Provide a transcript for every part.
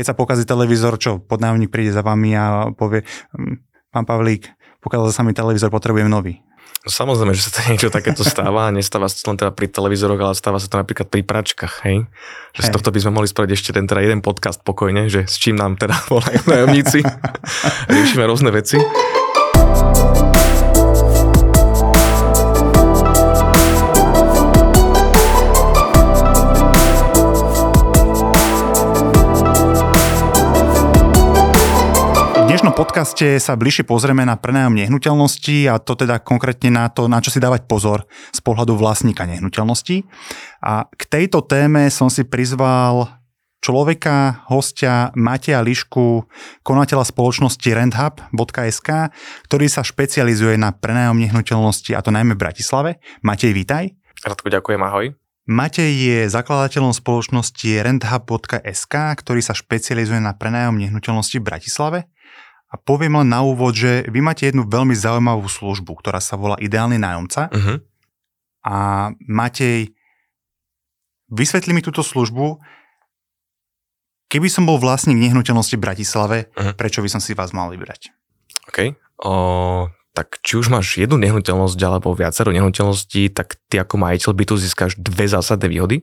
Keď sa pokazí televízor, čo podnájomník príde za vami a povie, pán Pavlík, pokazal sa mi televízor, potrebujem nový. Samozrejme, že sa to niečo takéto stáva. Nestáva sa to len teda pri televízoroch, ale stáva sa to napríklad pri pračkách. Hej? Že z tohto by sme mohli spraviť ešte jeden podcast pokojne, že s čím nám teda volajú nájomníci. Riešime rôzne veci. V dnešnom podcaste sa bližšie pozrieme na prenájom nehnuteľností a to teda konkrétne na to, na čo si dávať pozor z pohľadu vlastníka nehnuteľností. A k tejto téme som si prizval človeka, hostia Mateja Lišku, konateľa spoločnosti renthub.sk, ktorý sa špecializuje na prenájom nehnuteľností, a to najmä v Bratislave. Matej, vítaj. Radko, ďakujem, ahoj. Matej je zakladateľom spoločnosti renthub.sk, ktorý sa špecializuje na prenájom nehnuteľností v Bratislave. A poviem len na úvod, že vy máte jednu veľmi zaujímavú službu, ktorá sa volá Ideálny nájomca. Uh-huh. A Matej, vysvetli mi túto službu. Keby som bol vlastník nehnuteľnosti v Bratislave, uh-huh, prečo by som si vás mal vybrať? OK. Tak či už máš jednu nehnuteľnosť alebo viacero nehnuteľností, tak ty ako majiteľ bytu získaš dve zásadné výhody.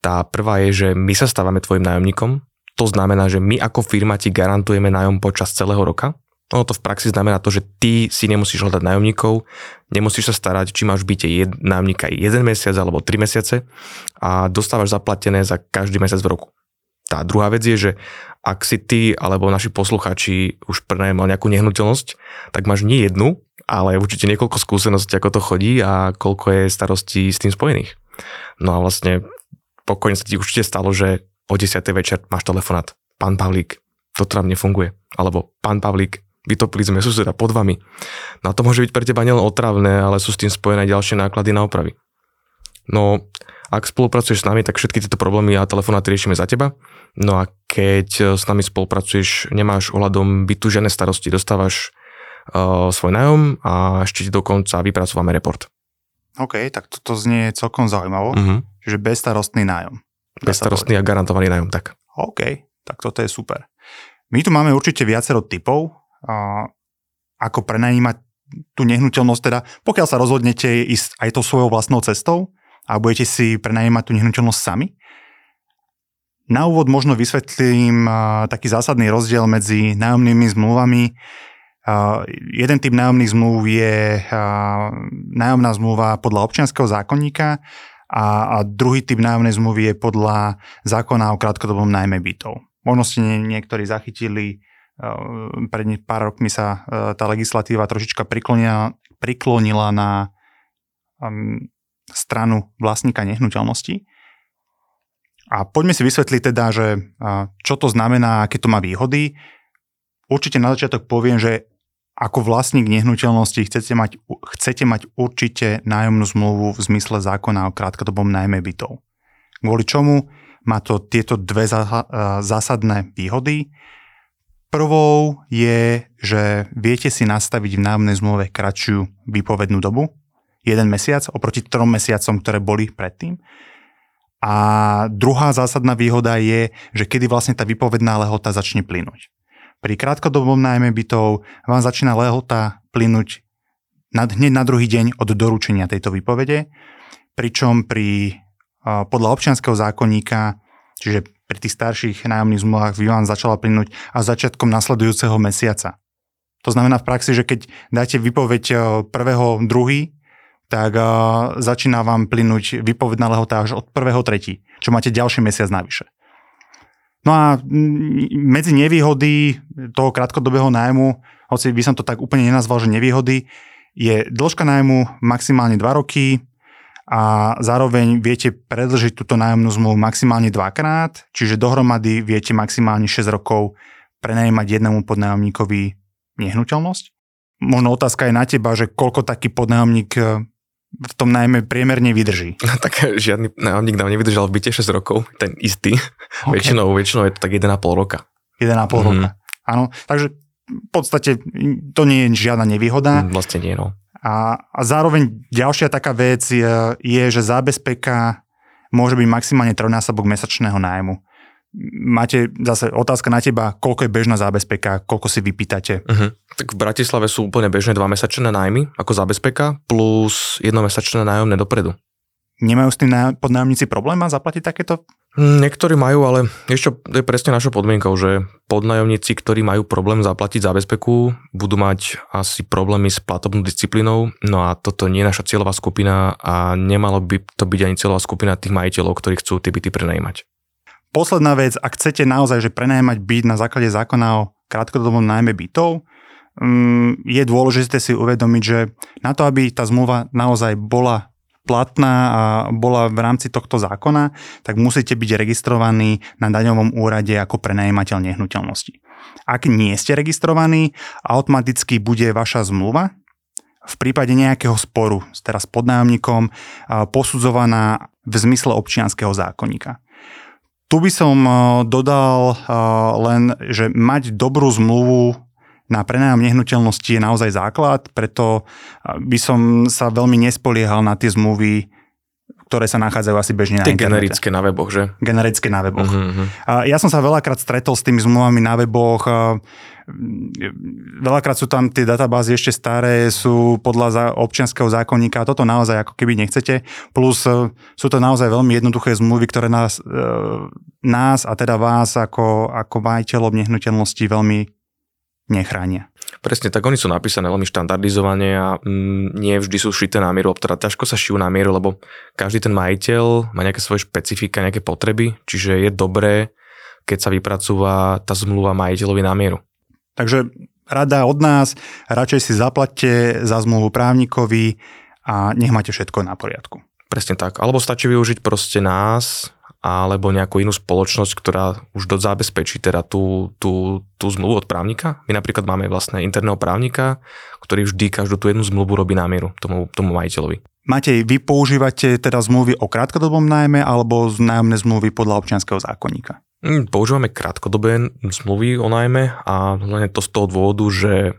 Tá prvá je, že my sa stávame tvojim nájomníkom. To znamená, že my ako firma ti garantujeme nájom počas celého roka. Ono to v praxi znamená to, že ty si nemusíš hľadať nájomníkov, nemusíš sa starať, či máš v byte nájomníka 1 mesiac alebo 3 mesiace a dostávaš zaplatené za každý mesiac v roku. Tá druhá vec je, že ak si ty alebo naši poslucháči už prenajímali nejakú nehnuteľnosť, tak máš nie jednu, ale určite niekoľko skúseností, ako to chodí a koľko je starostí s tým spojených. No a vlastne pokojne sa ti určite stalo, že o 10. večer máš telefonát. Pán Pavlík, toto nám nefunguje. Alebo pán Pavlík, vytopili sme suseda pod vami. No to môže byť pre teba nielen otravné, ale sú s tým spojené ďalšie náklady na opravy. No, ak spolupracuješ s nami, tak všetky tieto problémy a telefonáty riešime za teba. No a keď s nami spolupracuješ, nemáš ohľadom bytu žiadne starosti, dostávaš svoj nájom a ešte ti dokonca vypracovame report. OK, tak toto znie celkom zaujímavo. Mm-hmm. Čiže bezstarostný nájom. Bezstarostný a garantovaný nájom, tak. OK, tak toto je super. My tu máme určite viacero typov, ako prenajímať tú nehnuteľnosť, teda pokiaľ sa rozhodnete ísť aj tou svojou vlastnou cestou a budete si prenajímať tú nehnuteľnosť sami. Na úvod možno vysvetlím taký zásadný rozdiel medzi nájomnými zmluvami. Jeden typ nájomných zmluv je nájomná zmluva podľa občianskeho zákonníka, a druhý typ nájomnej zmluvy je podľa zákona o krátkodobom nájme bytov. Možno ste niektorí zachytili, pred pár rokmi sa tá legislatíva trošička priklonila na stranu vlastníka nehnuteľnosti. A poďme si vysvetliť teda, že čo to znamená, aké to má výhody. Určite na začiatok poviem, že ako vlastník nehnuteľnosti chcete mať určite nájomnú zmluvu v zmysle zákona o krátkodobom nájme bytov. Kvôli čomu má to tieto dve zásadné výhody. Prvou je, že viete si nastaviť v nájomnej zmluve kratšiu výpovednú dobu, 1 mesiac, oproti 3 mesiacom, ktoré boli predtým. A druhá zásadná výhoda je, že kedy vlastne tá výpovedná lehota začne plynúť. Pri krátkodobom nájme bytov vám začína lehota plynúť hneď na druhý deň od doručenia tejto výpovede, pričom podľa občianskeho zákonníka, čiže pri tých starších nájomných zmluvách by vám začala plynúť až začiatkom nasledujúceho mesiaca. To znamená v praxi, že keď dáte výpoveď 1.2., tak začína vám plynúť výpovedná lehota až od 1.3., čo máte ďalší mesiac navyše. No a medzi nevýhody toho krátkodobého nájmu, hoci by som to tak úplne nenazval, že nevýhody, je dĺžka nájmu maximálne 2 roky a zároveň viete predĺžiť túto nájomnú zmluvu maximálne 2-krát, čiže dohromady viete maximálne 6 rokov prenajímať jednému podnájomníkovi nehnuteľnosť. Možno otázka je na teba, že koľko taký podnájomník v tom najmä priemerne vydrží. No, tak žiadny nájomník nám nevydržal v byte 6 rokov, ten istý. Okay. Väčšinou je to tak 1,5 roka. 1,5 roka, áno. Takže v podstate to nie je žiadna nevýhoda. Vlastne nie, no. A zároveň ďalšia taká vec je, že zábezpeka môže byť maximálne 3-násobok mesačného nájmu. Máte zase otázka na teba, koľko je bežná zábezpeka, koľko si vypýtate? Uh-huh. Tak v Bratislave sú úplne bežné 2-mesačné nájmy ako zábezpeka plus 1-mesačné nájomné dopredu. Nemajú s tým podnájomníci problém a zaplatiť takéto? Niektorí majú, ale ešte je presne našou podmienkou, že podnájomníci, ktorí majú problém zaplatiť zábezpeku, budú mať asi problémy s platobnou disciplínou. No a toto nie je naša cieľová skupina a nemalo by to byť ani cieľová skupina tých majiteľov, ktorí chcú tie byty prenajímať. Posledná vec, ak chcete naozaj že prenajímať byt na základe zákona o krátkodobom nájme bytov, je dôležité si uvedomiť, že na to, aby tá zmluva naozaj bola platná a bola v rámci tohto zákona, tak musíte byť registrovaní na daňovom úrade ako prenajímateľ nehnuteľnosti. Ak nie ste registrovaní, automaticky bude vaša zmluva v prípade nejakého sporu teraz s podnájomníkom posudzovaná v zmysle občianskeho zákonníka. Tu by som dodal len, že mať dobrú zmluvu na prenájom nehnuteľnosti je naozaj základ, preto by som sa veľmi nespoliehal na tie zmluvy, ktoré sa nachádzajú asi bežne na internete. Generické na weboch, že? Generické na weboch. Uh-huh. Ja som sa veľakrát stretol s tými zmluvami na weboch. Veľakrát sú tam tie databázy ešte staré, sú podľa občianskeho zákonníka, toto naozaj ako keby nechcete, plus sú to naozaj veľmi jednoduché zmluvy, ktoré nás a teda vás ako majiteľov nehnuteľnosti veľmi nechránia. Presne, tak oni sú napísané veľmi štandardizovane a nie vždy sú šité na mieru, teda ťažko sa šijú na mieru, lebo každý ten majiteľ má nejaké svoje špecifika, nejaké potreby, čiže je dobré, keď sa vypracúva tá zmluva majiteľovi na mieru. Takže rada od nás, radšej si zaplaťte za zmluvu právnikovi a nech máte všetko na poriadku. Presne tak. Alebo stačí využiť proste nás, alebo nejakú inú spoločnosť, ktorá už zabezpečí teda tú zmluvu od právnika. My napríklad máme vlastne interného právnika, ktorý vždy každú tú jednu zmluvu robí na mieru tomu majiteľovi. Matej, vy používate teda zmluvy o krátkodobom nájme alebo nájomné zmluvy podľa občianskeho zákonníka? Používame krátkodobé zmluvy o nájme a len to z toho dôvodu, že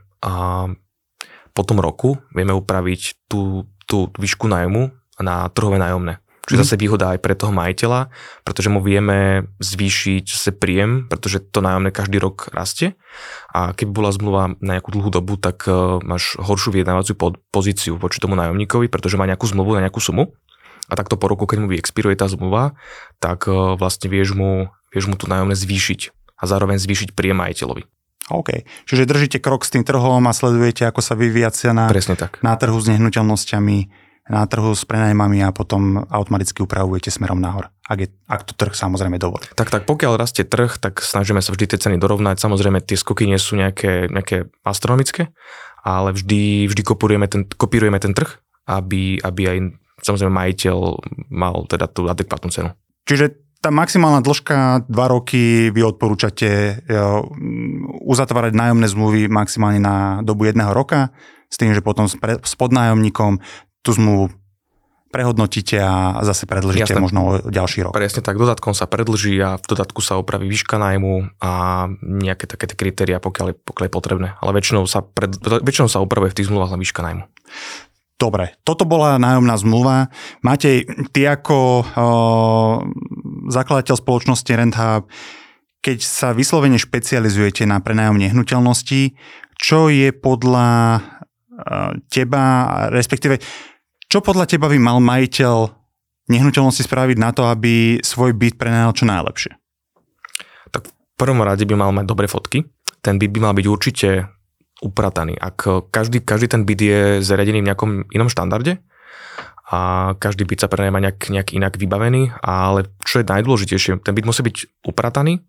po tom roku vieme upraviť tú výšku nájmu na trhové nájomné. Čiže zase výhoda aj pre toho majiteľa, pretože mu vieme zvýšiť zase príjem, pretože to nájomné každý rok rastie. A keby bola zmluva na nejakú dlhú dobu, tak máš horšiu vyjednávaciu pozíciu voči tomu nájomníkovi, pretože má nejakú zmluvu na nejakú sumu. A takto po roku, keď mu vyexpiruje tá zmluva, tak vlastne vieš mu tú nájomné zvýšiť a zároveň zvýšiť príjem majiteľovi. OK. Čiže držíte krok s tým trhom a sledujete, ako sa vyvíja cena na trhu s nehnuteľnosťami, na trhu s prenájmami a potom automaticky upravujete smerom nahor, ak to trh samozrejme dovolí. Tak pokiaľ rastie trh, tak snažíme sa vždy tie ceny dorovnať. Samozrejme tie skoky nie sú nejaké astronomické, ale vždy kopírujeme ten trh, aby aj samozrejme majiteľ mal teda tú adekvátnu cenu. Čiže tá maximálna dĺžka 2 roky, vy odporúčate uzatvárať nájomné zmluvy maximálne na dobu 1 roka, s tým, že potom s podnájomníkom tú zmluvu prehodnotíte a zase predĺžite možno o ďalší rok. Presne tak, dodatkom sa predĺží a v dodatku sa opraví výška nájmu a nejaké také kritériá, pokiaľ je potrebné. Ale väčšinou sa opravuje v tých zmluvách na výška nájmu. Dobre, toto bola nájomná zmluva. Matej, ty ako zakladateľ spoločnosti Renthub, keď sa vyslovene špecializujete na prenájom nehnuteľností, čo je podľa teba, respektíve čo podľa teba by mal majiteľ nehnuteľnosti spraviť na to, aby svoj byt prenajal čo najlepšie? Tak v prvom rade by mal mať dobré fotky. Ten byt by mal byť určite uprataný. Ak každý ten byt je zariadený v nejakom inom štandarde a každý byt sa prenajíma nejak inak vybavený, ale čo je najdôležitejšie, ten byt musí byť uprataný,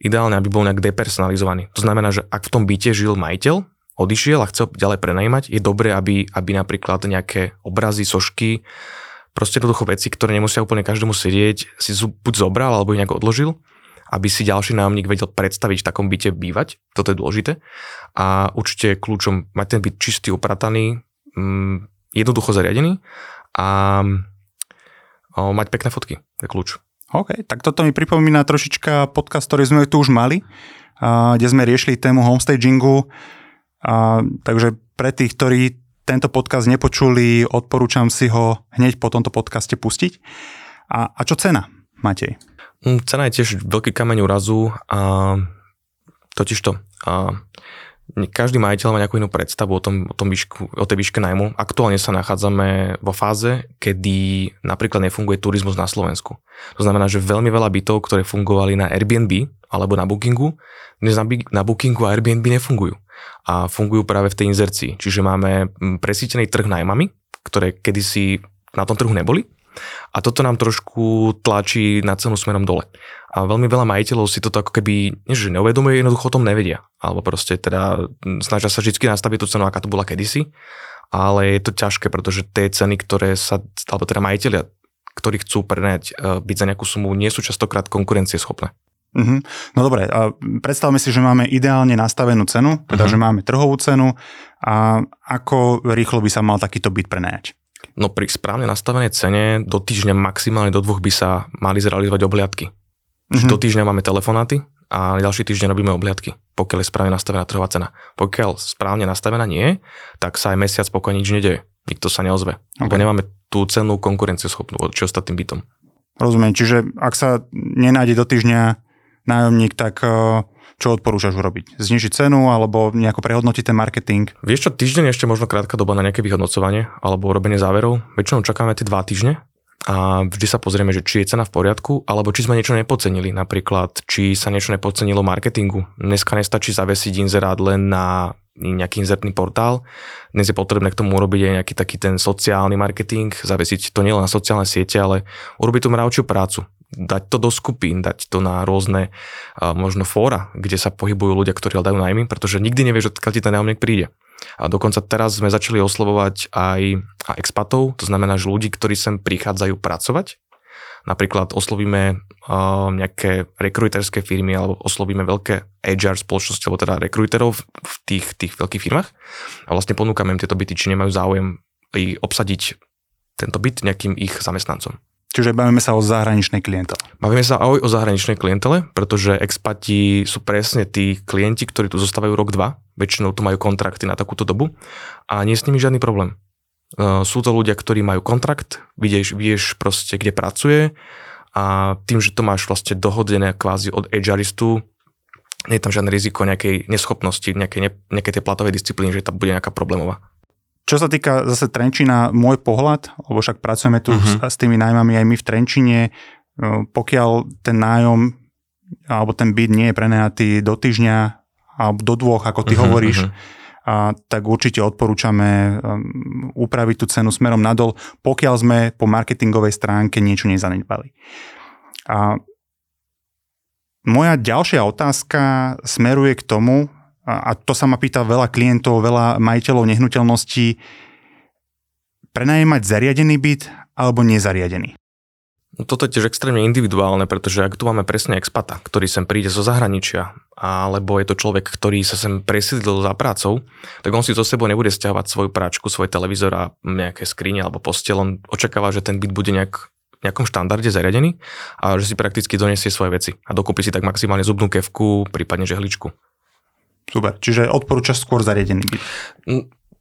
ideálne, aby bol nejak depersonalizovaný. To znamená, že ak v tom byte žil majiteľ, odišiel a chcel ďalej prenajímať, je dobré, aby napríklad nejaké obrazy, sošky, proste jednoducho veci, ktoré nemusia úplne každému sedieť, si buď zobral alebo ich nejak odložil, aby si ďalší nájomník vedel predstaviť v takom byte bývať. Toto je dôležité. A určite kľúčom mať ten byt čistý, uprataný, jednoducho zariadený a mať pekné fotky. To je kľúč. OK, tak toto mi pripomína trošička podcast, ktorý sme tu už mali, kde sme riešili tému homestagingu. Takže pre tých, ktorí tento podcast nepočuli, odporúčam si ho hneď po tomto podcaste pustiť. A čo cena, Matej? Cena je tiež veľký kameň úrazu a totižto každý majiteľ má nejakú inú predstavu o tej výške nájmu. Aktuálne sa nachádzame vo fáze, kedy napríklad nefunguje turizmus na Slovensku. To znamená, že veľmi veľa bytov, ktoré fungovali na Airbnb alebo na Bookingu, dnes na Bookingu a Airbnb nefungujú. A fungujú práve v tej inzercii. Čiže máme presítený trh nájmami, ktoré kedysi na tom trhu neboli. A toto nám trošku tlačí na cenu smerom dole. A veľmi veľa majiteľov si toto ako keby neuvedomuje, jednoducho o tom nevedia. Alebo proste teda snažia sa vždy nastaviť tú cenu, aká to bola kedysi. Ale je to ťažké, pretože tie ceny, ktoré sa, alebo teda majiteľia, ktorí chcú prenajať byť za nejakú sumu, nie sú častokrát konkurencieschopné. Uh-huh. No dobre, predstavme si, že máme ideálne nastavenú cenu, teda že máme trhovú cenu a ako rýchlo by sa mal takýto byt prenajať? No pri správne nastavenej cene do týždňa, maximálne do 2 by sa mali zrealizovať obhliadky. Mm-hmm. Do týždňa máme telefonáty a ďalší týždeň robíme obhliadky, pokiaľ je správne nastavená trhová cena. Pokiaľ správne nastavená nie, tak sa aj mesiac spokojne nič nedeje. Nikto sa neozve. Okay. Nemáme tú cenu konkurencieschopnú voči ostatným bytom. Rozumiem, čiže ak sa nenájde do týždňa nájomník, tak čo odporúčaš urobiť? Znižiť cenu alebo nejako prehodnotiť ten marketing? Vieš čo, týždeň ešte možno krátka doba na nejaké vyhodnocovanie alebo robenie záverov. Väčšinou čakáme tie 2 týždne a vždy sa pozrieme, že či je cena v poriadku alebo či sme niečo nepocenili. Napríklad, či sa niečo nepocenilo marketingu. Dneska nestačí zavesiť inzerát len na nejaký inzertný portál. Dnes je potrebné k tomu urobiť aj nejaký taký ten sociálny marketing, zavesiť to nielen na sociálne siete, ale urobiť tú mravčiu prácu. Dať to do skupín, dať to na rôzne možno fóra, kde sa pohybujú ľudia, ktorí hľadajú nájmy, pretože nikdy nevieš, odkiaľ ti ten nájomník príde. A dokonca teraz sme začali oslovovať aj expatov, to znamená, že ľudí, ktorí sem prichádzajú pracovať. Napríklad oslovíme nejaké rekruiterské firmy alebo oslovíme veľké HR spoločnosti alebo teda rekruiterov v tých veľkých firmách a vlastne ponúkame im tieto byty, či nemajú záujem obsadiť tento byt nejakým ich zamestnancom. Čiže bavíme sa o zahraničnej klientele. Bavíme sa aj o zahraničnej klientele, pretože expati sú presne tí klienti, ktorí tu zostávajú rok, dva. Väčšinou tu majú kontrakty na takúto dobu a nie je s nimi žiadny problém. Sú to ľudia, ktorí majú kontrakt, vidieš proste, kde pracuje a tým, že to máš vlastne dohodené kvázi od HRistu, nie je tam žiadne riziko nejakej neschopnosti, nejakej tej platovej disciplíny, že tam bude nejaká problémová. Čo sa týka zase Trenčína, môj pohľad, lebo však pracujeme tu s tými nájmami aj my v Trenčíne, pokiaľ ten nájom alebo ten byt nie je prenajatý do týždňa alebo do 2, ako ty hovoríš, tak určite odporúčame upraviť tú cenu smerom nadol, pokiaľ sme po marketingovej stránke niečo nezanedbali. A moja ďalšia otázka smeruje k tomu, a to sa ma pýta veľa klientov, veľa majiteľov nehnuteľností, prenajímať zariadený byt alebo nezariadený? No toto je tiež extrémne individuálne, pretože ak tu máme presne expata, ktorý sem príde zo zahraničia, alebo je to človek, ktorý sa sem presídlil za prácou, tak on si so sebou nebude stiahovať svoju práčku, svoj televízor a nejaké skrine alebo postel. On očakáva, že ten byt bude v nejakom štandarde zariadený a že si prakticky donesie svoje veci a dokúpi si tak maximálne zubnú kevku, prípadne žehličku. Super, čiže odporúčaš skôr zariadený byt.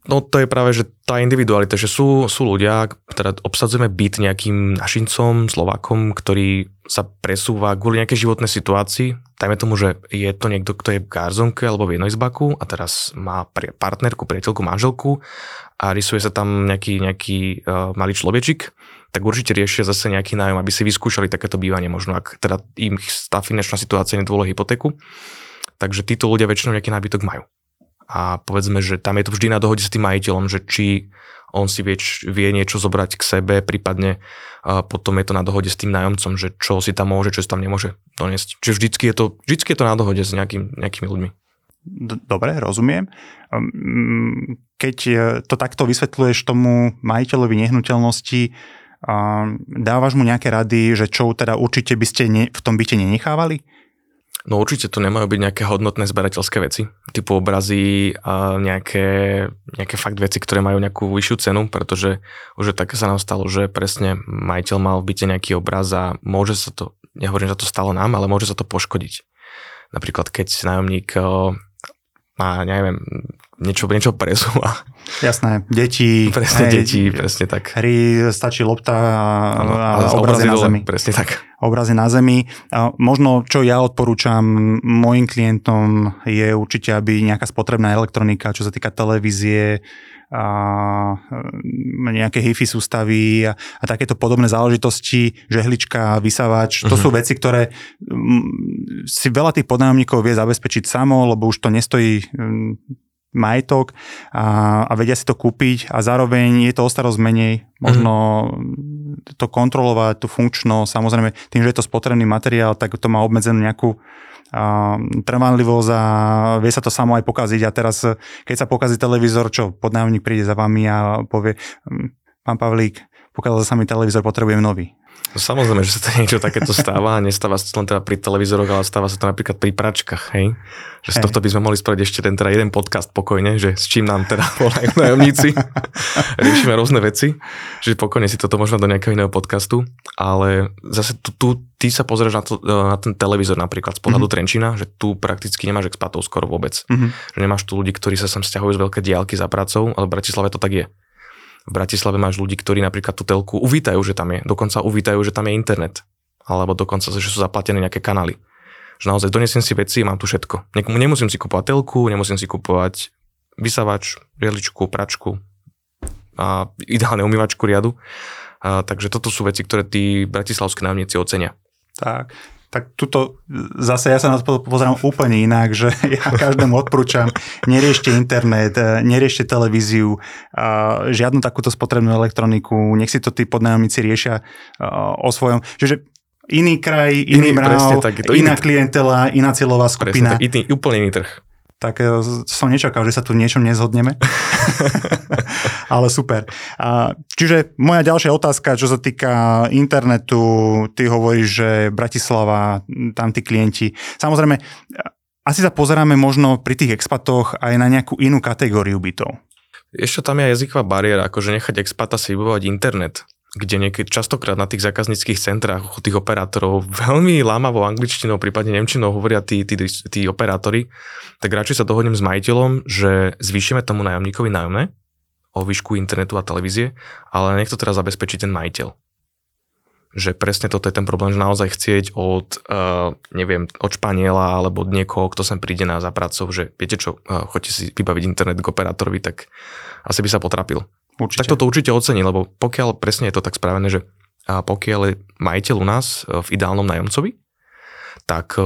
No to je práve, že tá individualita, že sú ľudia, teda obsadzujeme byt nejakým našincom, Slovákom, ktorý sa presúva kvôli nejakej životnej situácii. Dajme tomu, že je to niekto, kto je v garzonke alebo v jednoizbaku a teraz má partnerku, priateľku, manželku a rysuje sa tam nejaký malý človečik, tak určite riešia zase nejaký nájom, aby si vyskúšali takéto bývanie, možno ak teda im tá finančná situácia nedovolí hypotéku. Takže títo ľudia väčšinou nejaký nábytok majú. A povedzme, že tam je to vždy na dohode s tým majiteľom, že či on si vie niečo zobrať k sebe, prípadne potom je to na dohode s tým nájomcom, že čo si tam môže, čo si tam nemôže doniesť. Čiže vždycky je to na dohode s nejakými ľuďmi. Dobre, rozumiem. Keď to takto vysvetľuješ tomu majiteľovi nehnuteľnosti, dávaš mu nejaké rady, že čo teda určite by ste v tom byte nenechávali? No určite to nemajú byť nejaké hodnotné zberateľské veci, typu obrazy a nejaké fakt veci, ktoré majú nejakú vyššiu cenu, pretože už tak sa nám stalo, že presne majiteľ mal v byte nejaký obraz a môže sa to, nehovorím, že to stalo nám, ale môže sa to poškodiť. Napríklad keď nájomník má, neviem, niečo presúva. Jasné, deti. Presne, hej, deti, presne tak. Hry, stačí lopta a obrazy na zemi. Presne tak. obraze na zemi. Možno, čo ja odporúčam mojim klientom, je určite, aby nejaká spotrebná elektronika, čo sa týka televízie, a nejaké hi-fi sústavy a takéto podobné záležitosti, žehlička, vysávač, to sú veci, ktoré si veľa tých podnájomníkov vie zabezpečiť samo, lebo už to nestojí majetok a vedia si to kúpiť a zároveň je to o starosť menej, možno to kontrolovať, tú funkčnosť, samozrejme tým, že je to spotrebný materiál, tak to má obmedzenú nejakú trvanlivosť a vie sa to samo aj pokaziť. A teraz, keď sa pokazí televízor, čo podnájomník príde za vami a povie: pán Pavlík, pokazal sa mi televízor, potrebujem nový. Samozrejme, že sa to niečo takéto stáva a nestáva sa to len teda pri televízoroch, ale stáva sa to napríklad pri pračkách, hej? Že z tohto by sme mohli spraviť ešte jeden podcast pokojne, že s čím nám teda volajú nájomníci. Riešime rôzne veci, že pokojne si toto možno do nejakého iného podcastu, ale zase tu ty sa pozrieš na ten televízor napríklad z pohľadu Trenčína, že tu prakticky nemáš expatov skoro vôbec. Že nemáš tu ľudí, ktorí sa sem sťahujú z veľké diaľky za prácou, ale v Bratislave to tak je. V Bratislave máš ľudí, ktorí napríklad tú telku uvítajú, že tam je. Dokonca uvítajú, že tam je internet. Alebo dokonca, že sú zaplatené nejaké kanály. Že naozaj donesiem si veci, mám tu všetko. Nemusím si kupovať telku, nemusím si kupovať vysavač, žehličku, pračku a ideálne umývačku riadu. Takže toto sú veci, ktoré tí bratislavské nájomníci ocenia. Tak tuto zase ja sa na to pozerám úplne inak, že ja každému odporúčam, neriešte internet, neriešte televíziu, žiadnu takúto spotrebnú elektroniku, nech si to tí podnájomníci riešia o svojom. Čiže iný kraj, iný mráv, iná klientela, iná cieľová skupina. Presne, úplne iný trh. Tak som nečakal, že sa tu niečom nezhodneme, ale super. Čiže moja ďalšia otázka, čo sa týka internetu, ty hovoríš, že Bratislava, tam tí klienti. Samozrejme, asi sa pozeráme možno pri tých expatoch aj na nejakú inú kategóriu bytov. Ešte tam je jazyková bariéra, akože nechať expata si vybovať internet, kde niekedy častokrát na tých zákazníckých centrách tých operátorov veľmi lámavou angličtinou, prípadne nemčinou hovoria tí operátori, tak radšej sa dohodnem s majiteľom, že zvýšime tomu nájomníkovi nájomné o výšku internetu a televízie, ale nech to teraz zabezpečí ten majiteľ. Že presne toto je ten problém, že naozaj chcieť od Španiela alebo od niekoho, kto sem príde na zapracov, že viete čo, chodíte si vybaviť internet k operátorovi, tak asi by sa potrapil. Určite. Tak toto určite ocení, lebo pokiaľ presne je to tak spravené, že pokiaľ je majiteľ u nás v ideálnom nájomcovi, tak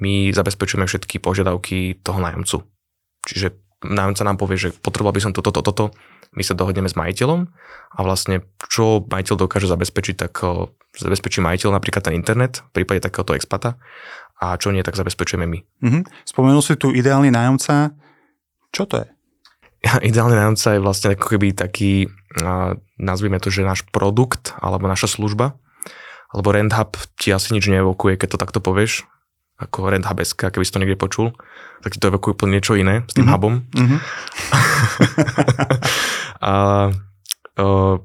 my zabezpečujeme všetky požiadavky toho nájomcu. Čiže nájomca nám povie, že potreboval by som toto, my sa dohodneme s majiteľom a vlastne čo majiteľ dokáže zabezpečiť, tak zabezpečí majiteľ napríklad ten internet v prípade takéhoto expata a čo nie, tak zabezpečujeme my. Spomenul si tu ideálny nájomca. Čo to je? Ideálny nájomca je vlastne ako keby taký, nazvime to, že náš produkt alebo naša služba, alebo Renthub ti asi nič neevokuje, keď to takto povieš, ako renthub.sk, keby si to niekde počul, tak ti to evokuje úplne niečo iné s tým hubom.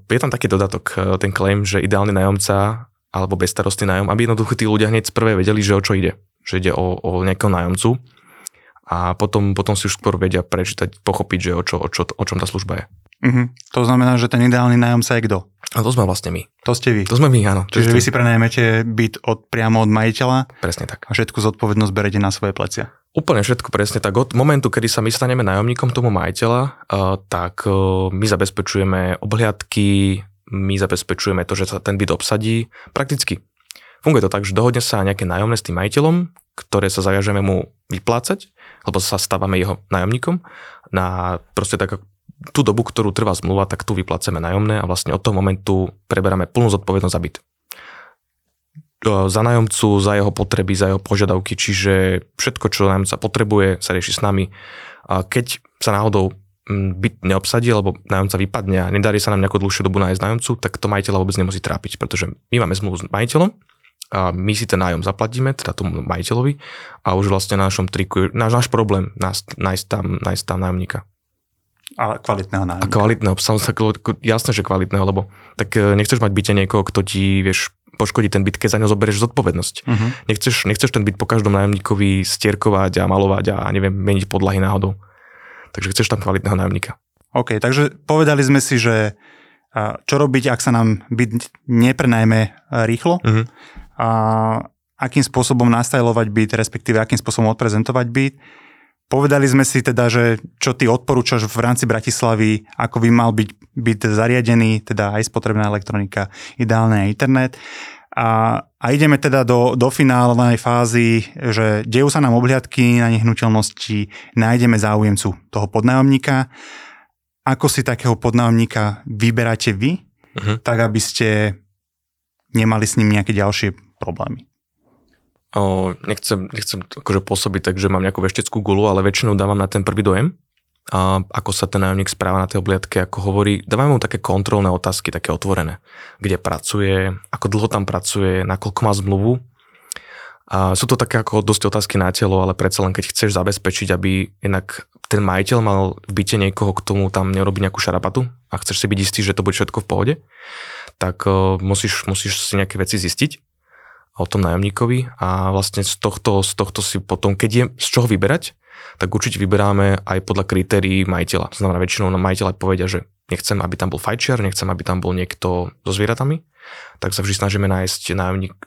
Je tam taký dodatok, ten claim, že ideálny nájomca alebo bezstarostný nájom, aby jednoducho tí ľudia hneď z prvé vedeli, že o čo ide, že ide o nejakého nájomcu. A potom si už skôr vedia prečítať, pochopiť, že o čom tá služba je. To znamená, že ten ideálny nájomca je kto? A to sme vlastne my. To ste vy. To sme my, áno. Čiže vy si prenajmete byt priamo od majiteľa? Presne tak. A všetku zodpovednosť berete na svoje plecia? Úplne všetko, presne tak. Od momentu, kedy sa my staneme nájomníkom tomu majiteľa, tak my zabezpečujeme obhliadky, my zabezpečujeme to, že sa ten byt obsadí. Prakticky funguje to tak, že dohodne sa nejaké nájomné s tým majiteľom, ktoré sa zaviažeme mu vyplácať, lebo sa stávame jeho nájomníkom na proste tak tú dobu, ktorú trvá zmluva, tak tu vyplácame nájomné a vlastne od toho momentu preberáme plnú zodpovednosť za byt. Za nájomcu, za jeho potreby, za jeho požiadavky, čiže všetko, čo nájomca potrebuje, sa rieši s nami. A keď sa náhodou byt neobsadí, alebo nájomca vypadne a nedarí sa nám nejakú dlhšiu dobu nájsť nájomcu, tak to majiteľa vôbec nemusí trápiť, pretože my máme zmluvu s majiteľom, a my si ten nájom zaplatíme, teda tomu majiteľovi, a už vlastne na našom triku je náš problém nájsť tam nájomníka. A kvalitného nájomníka. A kvalitného, jasné, že kvalitného, lebo tak nechceš mať byte niekoho, kto ti, vieš, poškodí ten byt, keď za ňo zoberieš zodpovednosť. Nechceš ten byt po každom nájomníkovi stierkovať a malovať a neviem, meniť podlahy náhodou. Takže chceš tam kvalitného nájomníka. OK, takže povedali sme si, že čo robiť, ak sa nám byt neprenajme rýchlo. akým spôsobom nastylovať byt, respektíve akým spôsobom odprezentovať byt. Povedali sme si teda, že čo ty odporúčaš v rámci Bratislavy, ako by mal byť byt zariadený, teda aj spotrebná elektronika, ideálne internet. A ideme teda do finálnej fázy, že dejú sa nám obhliadky na nehnuteľnosti, nájdeme záujemcu toho podnájomníka. Ako si takého podnájomníka vyberáte vy, tak aby ste nemali s ním nejaké ďalšie problémy? Nechcem akože pôsobiť tak, že mám nejakú vešteckú gulu, ale väčšinou dávam na ten prvý dojem. A ako sa ten nájomník správa na tej obliadke, ako hovorí, dávajú mu také kontrolné otázky, také otvorené, kde pracuje, ako dlho tam pracuje, nakoľko má zmluvu. A sú to také ako dosť otázky na telo, ale predsa len keď chceš zabezpečiť, aby inak ten majiteľ mal v byte niekoho, k tomu tam nerobí nejakú šarapatu a chceš si byť istý, že to bude všetko v pohode, tak musíš si nejaké veci zistiť o tom nájomníkovi a vlastne z tohto si potom, keď je z čoho vyberať, tak určite vyberáme aj podľa kritérií majiteľa. To znamená, väčšinou majiteľa povedia, že nechcem, aby tam bol fajčiar, nechcem, aby tam bol niekto so zvieratami, tak sa vždy snažíme nájsť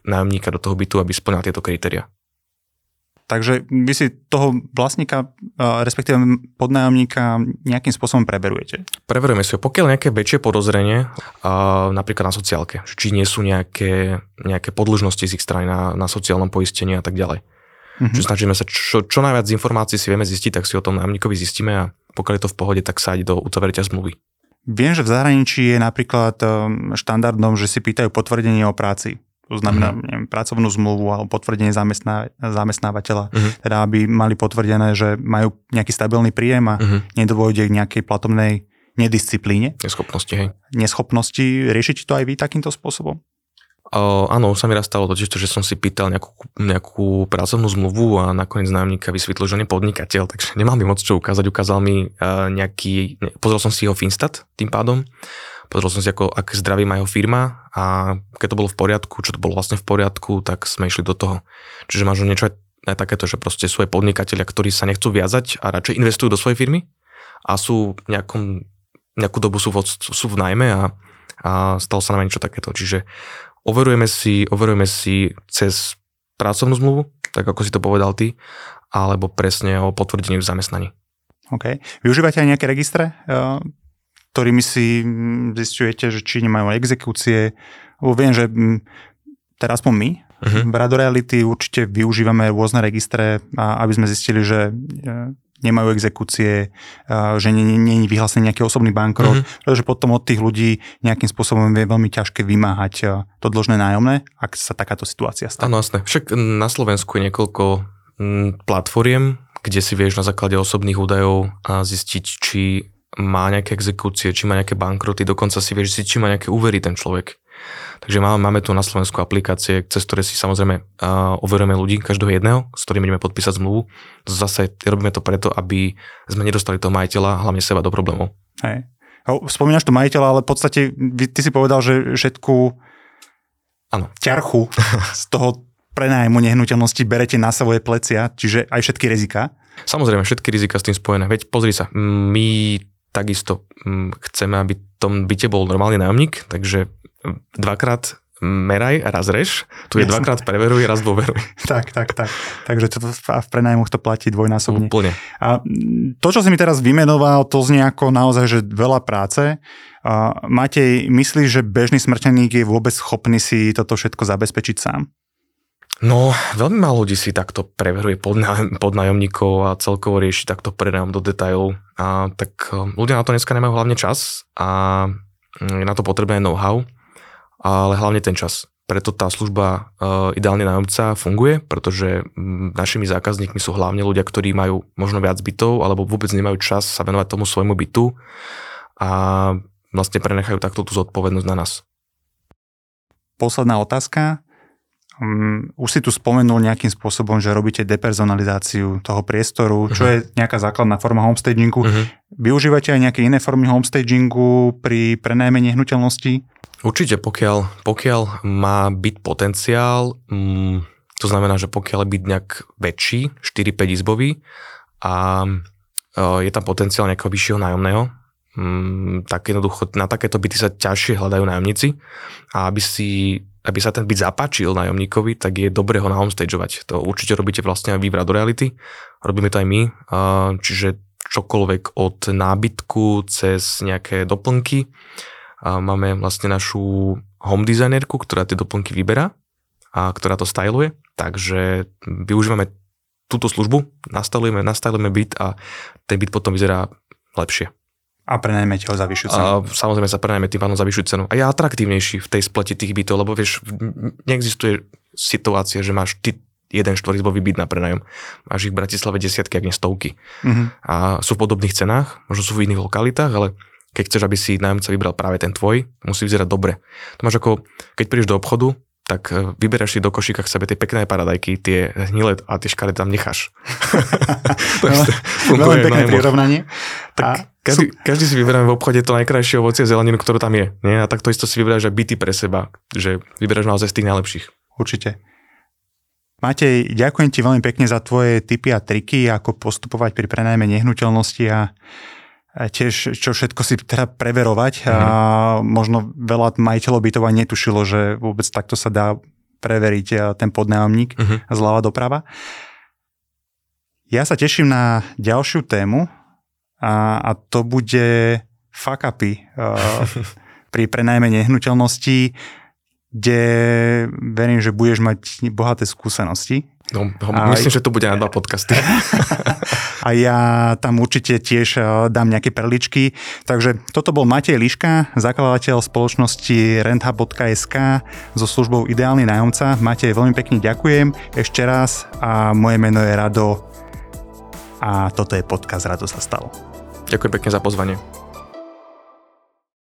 nájomníka do toho bytu, aby splňal tieto kritériá. Takže vy si toho vlastníka, respektíve podnájomníka nejakým spôsobom preberujete? Preverujeme si ho. Pokiaľ nejaké väčšie podozrenie, napríklad na sociálke, či nie sú nejaké podĺžnosti z ich strany na sociálnom poistení a tak ďalej. Čiže snažíme sa, čo najviac informácií si vieme zistiť, tak si o tom nájomníkovi zistíme a pokiaľ je to v pohode, tak sa ide do uzavretia zmluvy. Viem, že v zahraničí je napríklad štandardom, že si pýtajú potvrdenie o práci. To znamená neviem, pracovnú zmluvu alebo potvrdenie zamestnávateľa. Teda aby mali potvrdené, že majú nejaký stabilný príjem a nedôjde k nejakej platovnej nedisciplíne. Neschopnosti. Riešite to aj vy takýmto spôsobom? Áno, sa mi raz stalo totiž to, že som si pýtal nejakú pracovnú zmluvu a nakoniec nájomníka vysvetlil, že on je podnikateľ, takže nemal mi moc čo ukázať. Ukázal mi pozrel som si jeho Finstat tým pádom, pozrel som si, aké zdraví má jeho firma a keď to bolo v poriadku, čo to bolo vlastne v poriadku, tak sme išli do toho. Čiže máš niečo aj takéto, že proste sú aj podnikatelia, ktorí sa nechcú viazať a radšej investujú do svojej firmy a sú nejakú dobu sú v najme a stalo sa nám niečo takéto. Čiže overujeme si cez pracovnú zmluvu, tak ako si to povedal ty, alebo presne o potvrdení v zamestnaní. OK. Využívate aj nejaké registre, ktorými si zisťujete, že či nemajú exekúcie? Viem, že teraz aspoň my v Radoreality určite využívame rôzne registre, aby sme zistili, že nemajú exekúcie, že nie je vyhlásený nejaký osobný bankrot, pretože potom od tých ľudí nejakým spôsobom je veľmi ťažké vymáhať to dlžné nájomné, ak sa takáto situácia stane. Áno, jasné. Však na Slovensku je niekoľko platformiem, kde si vieš na základe osobných údajov zistiť, či má nejaké exekúcie, či má nejaké bankroty, dokonca si vieš zistiť, či má nejaké úvery ten človek. Takže máme tu na Slovensku aplikácie, cez ktoré si samozrejme overujeme ľudí, každého jedného, s ktorým ideme podpísať zmluvu. Zase robíme to preto, aby sme nedostali toho majiteľa, hlavne seba, do problémov. Hej. Spomínaš to majiteľa, ale v podstate ty si povedal, že všetku ťarchu z toho prenájmu nehnuteľnosti berete na svoje plecia, čiže aj všetky rizika. Samozrejme, všetky rizika s tým spojené. Veď pozri sa, my takisto chceme, aby v tom byte bol normálny nájomník, takže dvakrát meraj, raz reš, tu je jasne. Dvakrát preveruj, raz dôveruj. Tak. Takže v prenajmoch to platí dvojnásobne. Úplne. A to, čo si mi teraz vymenoval, to znie ako naozaj, že veľa práce. Matej, myslíš, že bežný smrteľník je vôbec schopný si toto všetko zabezpečiť sám? No, veľmi málo ľudí si takto preveruje podnájomníkov a celkovo rieši takto prenajom do detailov. A tak ľudia na to dneska nemajú hlavne čas a je na to potrebné know-how, ale hlavne ten čas. Preto tá služba Ideálny nájomca funguje, pretože našimi zákazníkmi sú hlavne ľudia, ktorí majú možno viac bytov alebo vôbec nemajú čas sa venovať tomu svojmu bytu a vlastne prenechajú takto tú zodpovednosť na nás. Posledná otázka. Už si tu spomenul nejakým spôsobom, že robíte depersonalizáciu toho priestoru, čo je nejaká základná forma homestagingu. Využívate aj nejaké iné formy homestagingu pri prenajme nehnuteľnosti? Určite, pokiaľ má byť potenciál, to znamená, že pokiaľ je byť nejak väčší, 4-5 izbový a je tam potenciál nejakého vyššieho nájomného, tak jednoducho na takéto byty sa ťažšie hľadajú nájomníci a aby si aby sa ten byt zapáčil nájomníkovi, tak je dobré ho nahomestageovať. To určite robíte vlastne vy v Radoreality, robíme to aj my, čiže čokoľvek od nábytku cez nejaké doplnky. Máme vlastne našu home designerku, ktorá tie doplnky vyberá a ktorá to styluje, takže využívame túto službu, nastylujeme byt a ten byt potom vyzerá lepšie. A prenajme ho za vyššiu cenu. Samozrejme sa prenajme tým pánom za vyššiu cenu. A je atraktívnejší v tej spleti tých bytov, lebo vieš, neexistuje situácia, že máš ty jeden štvorizbový byt na prenajom. Máš ich v Bratislave desiatky, ak nie stovky. Uh-huh. A sú v podobných cenách, možno sú v iných lokalitách, ale keď chceš, aby si nájomca vybral práve ten tvoj, musí vyzerať dobre. To máš ako, keď prídeš do obchodu, tak vyberáš si do košíka k sebe tie pekné paradajky, tie hnilé a tie škaredé tam necháš. Veľmi pekné prirovnanie. Tak každý si vyberáme v obchode to najkrajšie ovocie a zeleninu, ktorú tam je. Nie? A takto isto si vyberáš aj byty pre seba, že vyberáš naozaj z tých najlepších. Určite. Matej, ďakujem ti veľmi pekne za tvoje tipy a triky, ako postupovať pri prenajme nehnuteľnosti a tiež, čo všetko si teda preverovať. A možno veľa majiteľov bytov netušilo, že vôbec takto sa dá preveriť ten podnájomník zľava doprava. Ja sa teším na ďalšiu tému a to bude fuck upy pri prenajme nehnuteľností, kde verím, že budeš mať bohaté skúsenosti. No, myslím, že to bude na 2 podcasty. A ja tam určite tiež dám nejaké perličky. Takže toto bol Matej Liška, zakladateľ spoločnosti renthub.sk so službou Ideálny nájomca. Matej, veľmi pekne ďakujem ešte raz a moje meno je Rado a toto je podcast Rado sa stalo. Ďakujem pekne za pozvanie.